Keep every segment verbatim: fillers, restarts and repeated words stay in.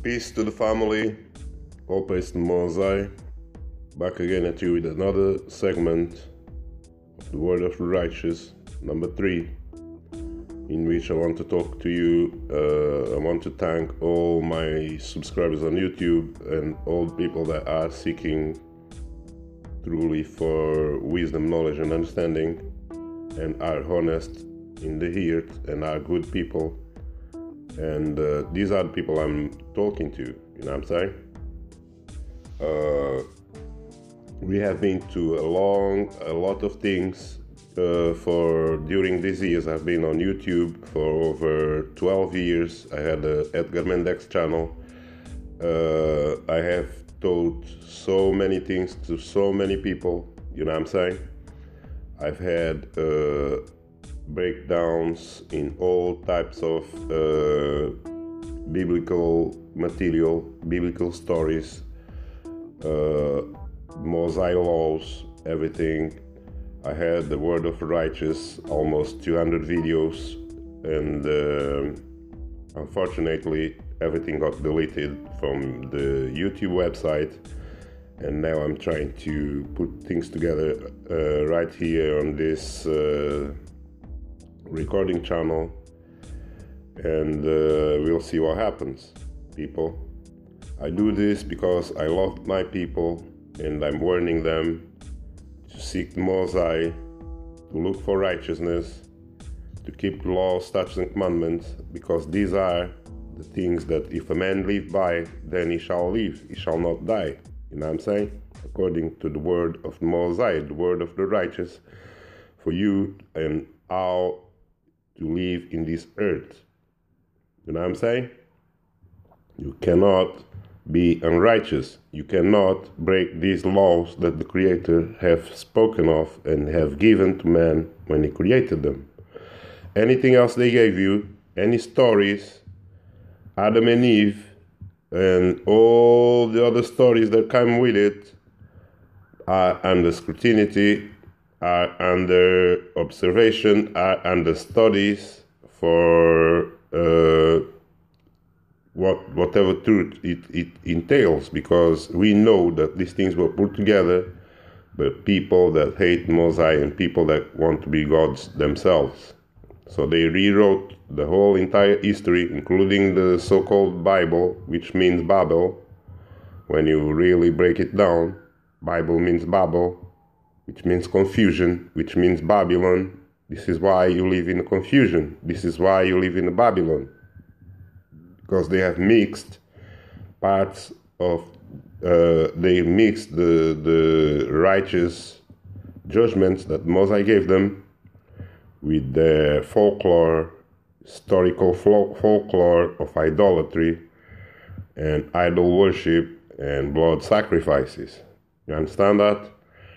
Peace to the family. Ope Mozai, back again at you with another segment of the Word of the Righteous, number three, in which I want to talk to you. Uh, I want to thank all my subscribers on YouTube and all people that are seeking truly for wisdom, knowledge, and understanding, and are honest in the heart and are good people. And uh, these are the people I'm talking to, you know what I'm saying? Uh, we have been to a long, a lot of things uh, for, during these years. I've been on YouTube for over twelve years. I had the Edgar Mendez channel. Uh, I have taught so many things to so many people, you know what I'm saying? I've had uh, breakdowns in all types of uh, biblical material, biblical stories, uh, Mosaic laws, everything. I had the Word of the Righteous, almost two hundred videos, and uh, unfortunately everything got deleted from the YouTube website, and now I'm trying to put things together uh, right here on this uh, recording channel, and uh, we'll see what happens, people. I do this because I love my people, and I'm warning them to seek the Mosai, to look for righteousness, to keep the laws, statutes, and commandments, because these are the things that if a man live by, then he shall live, he shall not die, you know what I'm saying? According to the Word of Mosai, the Word of the Righteous, for you and how to live in this earth. You know what I'm saying? You cannot be unrighteous. You cannot break these laws that the Creator have spoken of and have given to man when he created them. Anything else they gave you, any stories, Adam and Eve, and all the other stories that come with it, are under scrutiny, are under observation, are under studies for uh, what whatever truth it, it entails, because we know that these things were put together by people that hate Mosai and people that want to be gods themselves. So they rewrote the whole entire history, including the so-called Bible, which means Babel. When you really break it down, Bible means Babel, which means confusion, which means Babylon. This is why you live in confusion. This is why you live in Babylon. Because they have mixed parts of, uh, they mixed the, the righteous judgments that Mosai gave them with the folklore, historical folklore of idolatry and idol worship and blood sacrifices. You understand that?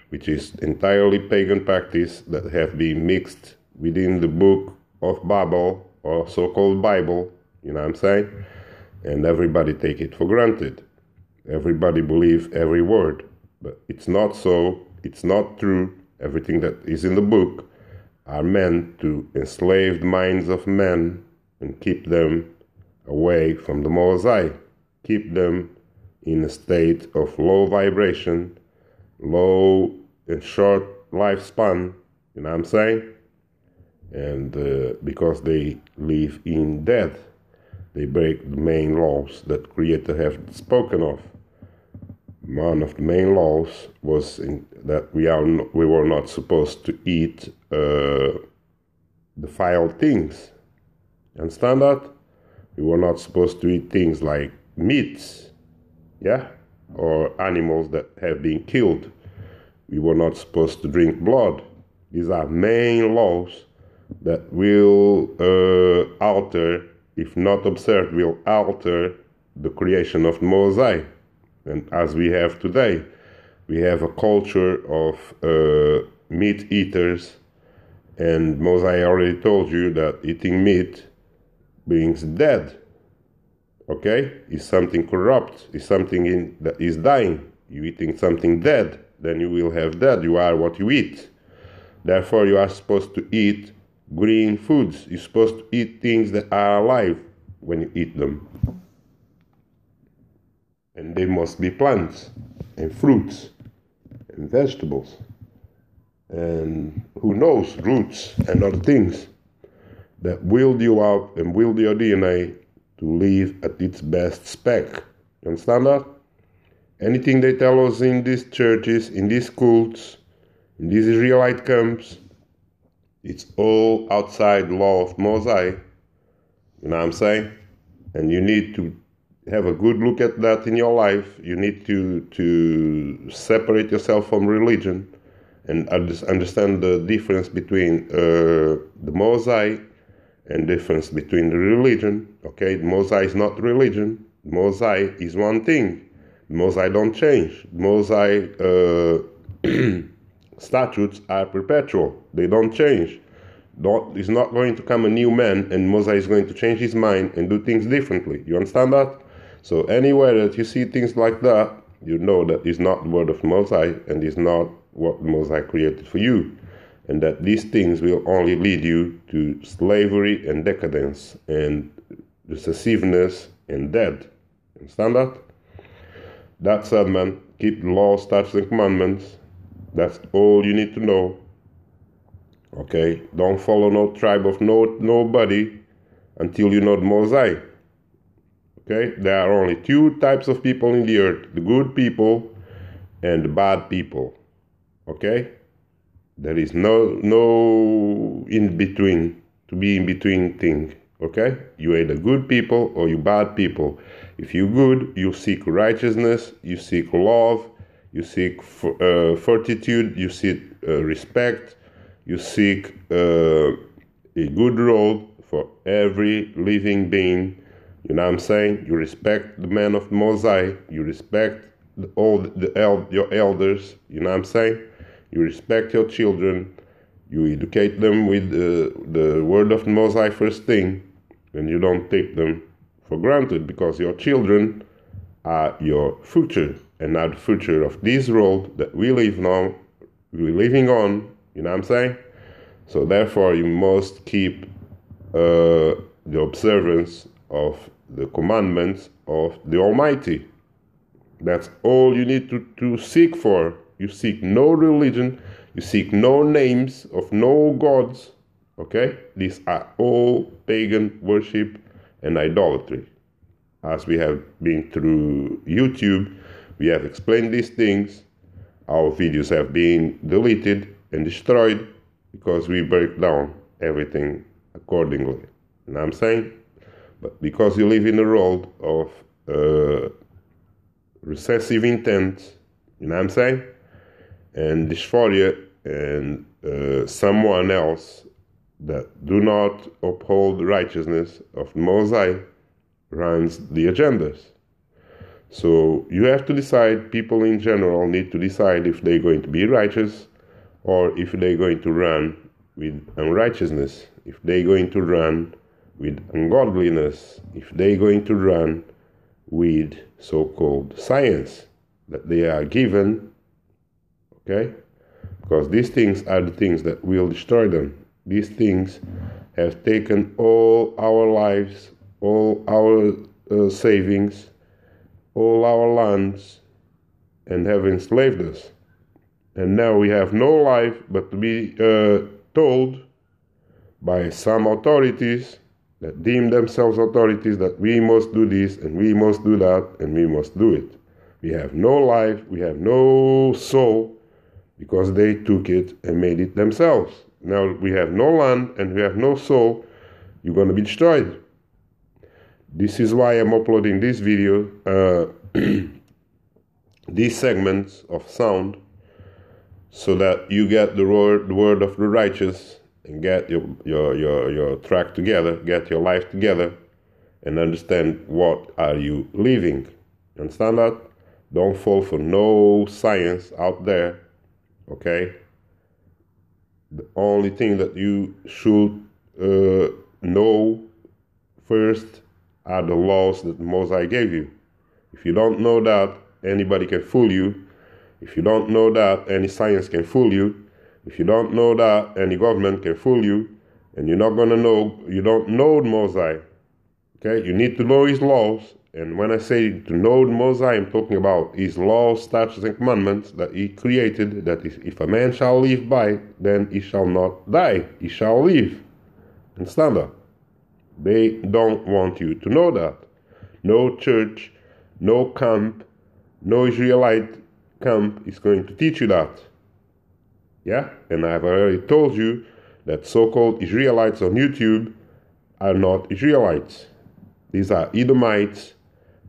Which is entirely pagan practice that have been mixed within the book of Babel, or so-called Bible, you know what I'm saying? And everybody take it for granted. Everybody believe every word, but it's not so, it's not true. Everything that is in the book are meant to enslave the minds of men and keep them away from the Mosai, keep them in a state of low vibration, low and short lifespan, you know what I'm saying? And uh, because they live in death, they break the main laws that Creator have spoken of. One of the main laws was in, that we are not, we were not supposed to eat uh, defiled things. Understand that? We were not supposed to eat things like meats, yeah? Or animals that have been killed. We were not supposed to drink blood. These are main laws that will uh, alter, if not observed, will alter the creation of Mosai. And as we have today, we have a culture of uh, meat eaters, and Mosai already told you that eating meat brings death. Okay, is something corrupt, is something in, that is dying. You eating something dead, then you will have dead. You are what you eat. Therefore, you are supposed to eat green foods. You're supposed to eat things that are alive when you eat them. and they must be plants and fruits and vegetables and who knows, roots and other things that build you up and build your D N A to live at its best spec. You understand that? Anything they tell us in these churches, in these cults, in these Israelite camps, it's all outside law of Mozai. You know what I'm saying? And you need to have a good look at that in your life. You need to, to separate yourself from religion and understand the difference between uh, the Mozai and the difference between the religion. Okay, the Mozai is not religion. The Mozai is one thing. The Mozai don't change. The Mozai uh, statutes are perpetual. They don't change. Don't, it's not going to come a new man and Mozai is going to change his mind and do things differently. You understand that? So anywhere that you see things like that, you know that it's not the word of Mozai and it's not what Mozai created for you. And that these things will only lead you to slavery and decadence and recessiveness and death. You understand that? That said, man, keep the law, statutes and commandments. That's all you need to know. Okay, don't follow no tribe of no nobody until you know the Mozai. Okay, there are only two types of people in the earth: the good people and the bad people. Okay, there is no no in between to be in between thing. Okay, you either good people or you bad people. If you good, you seek righteousness, you seek love, you seek uh, fortitude, you seek uh, respect. You seek uh, a good role for every living being. You know what I'm saying? You respect the man of Mozai. You respect the, all the el- your elders. You know what I'm saying? You respect your children. You educate them with uh, the word of Mozai first thing. And you don't take them for granted, because your children are your future and are the future of this world that we live now, we're living on. You know what I'm saying? So therefore you must keep uh, the observance of the commandments of the Almighty. That's all you need to, to seek for. You seek no religion. You seek no names of no gods. Okay? These are all pagan worship and idolatry. As we have been through YouTube, we have explained these things. Our videos have been deleted and destroyed, because we break down everything accordingly. You know what I'm saying? But because you live in a world of uh, recessive intent, you know what I'm saying? And dysphoria and uh, someone else that do not uphold righteousness of Mozai runs the agendas. So you have to decide, people in general need to decide if they're going to be righteous or if they're going to run with unrighteousness, if they're going to run with ungodliness, if they're going to run with so-called science that they are given, okay? Because these things are the things that will destroy them. These things have taken all our lives, all our uh, savings, all our lands, and have enslaved us. And now we have no life but to be uh, told by some authorities that deem themselves authorities that we must do this and we must do that and we must do it. We have no life, we have no soul, because they took it and made it themselves. Now we have no land and we have no soul. You're going to be destroyed. This is why I'm uploading this video, uh, these segments of sound, so that you get the word, the word of the righteous, and get your, your your your track together, get your life together, and understand what are you living. Understand that? Don't fall for no science out there. Okay. The only thing that you should uh, know first are the laws that Mozai gave you. If you don't know that, anybody can fool you. If you don't know that, any science can fool you. If you don't know that, any government can fool you. And you're not going to know, you don't know Mozai. Okay? You need to know his laws And when I say to know Mozai, I'm talking about his laws, statutes, and commandments that he created, that is, if a man shall live by, then he shall not die, he shall live. Understand that? They don't want you to know that. No church, no camp, no Israelite camp is going to teach you that. Yeah? And I've already told you that so-called Israelites on YouTube are not Israelites. These are Edomites,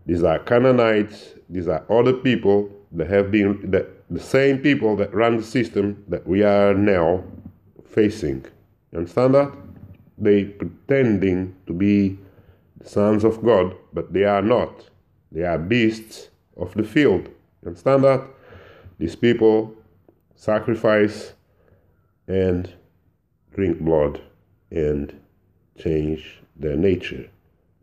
these are Canaanites, these are other people that have been the, the same people that run the system that we are now facing. You understand that? They pretending to be the sons of God, but they are not. They are beasts of the field. You understand that? These people sacrifice and drink blood and change their nature,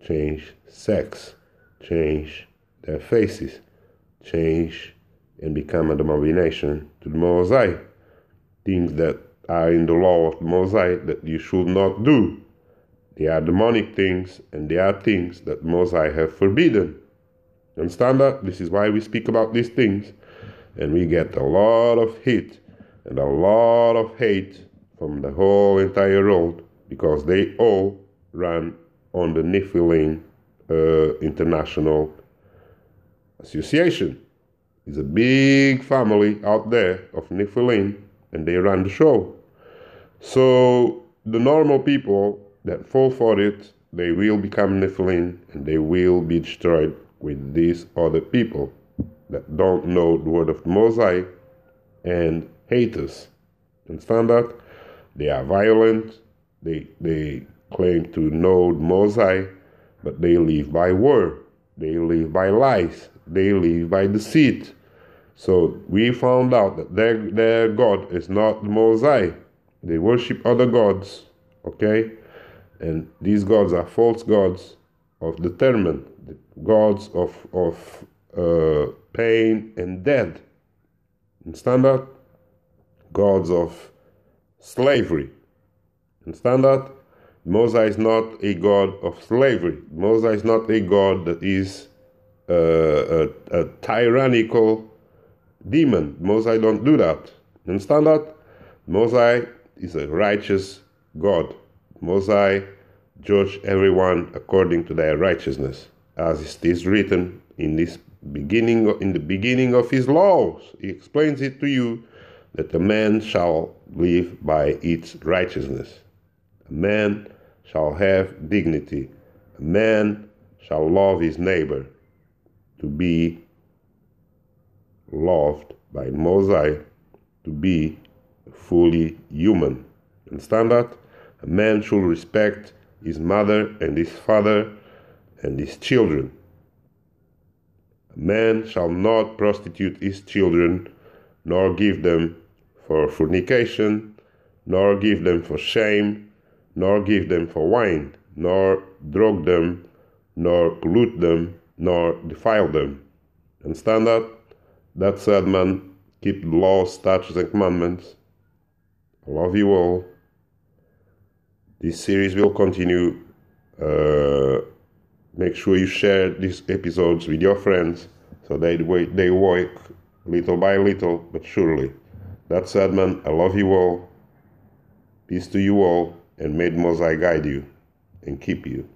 change sex, change their faces, change and become an abomination to the Mosai. Things that are in the law of the Mosai that you should not do. They are demonic things, and they are things that Mosai have forbidden. Understand that? This is why we speak about these things, and we get a lot of hate and a lot of hate from the whole entire world, because they all run on the Nephilim uh, International Association. It's a big family out there of Nephilim, and they run the show. So the normal people that fall for it, they will become Nephilim, and they will be destroyed with these other people that don't know the word of Mosai and hate us. Understand that? They are violent. They they claim to know Mosai, but they live by war. They live by lies. They live by deceit. So we found out that their their God is not Mosai. They worship other gods, okay? And these gods are false gods of determined, gods of of uh, pain and death. Understand that? Gods of slavery. Understand that? Mosai is not a god of slavery. Mosai is not a god that is uh, a, a tyrannical demon. Mosai don't do that. Understand that? Mosai is a righteous god. Mosai judge everyone according to their righteousness, as it is written in this beginning. In the beginning of his laws, he explains it to you that a man shall live by its righteousness. A man shall have dignity. A man shall love his neighbor. To be loved by Mosai, to be fully human. Understand that? A man should respect his mother and his father and his children. A man shall not prostitute his children, nor give them for fornication, nor give them for shame, nor give them for wine, nor drug them, nor pollute them, nor defile them. Understand that? That said, man, keep the laws, statutes, and commandments. I love you all. This series will continue. Uh, make sure you share these episodes with your friends so they, they work little by little, but surely. That said, man, I love you all. Peace to you all. And may Mozai guide you and keep you.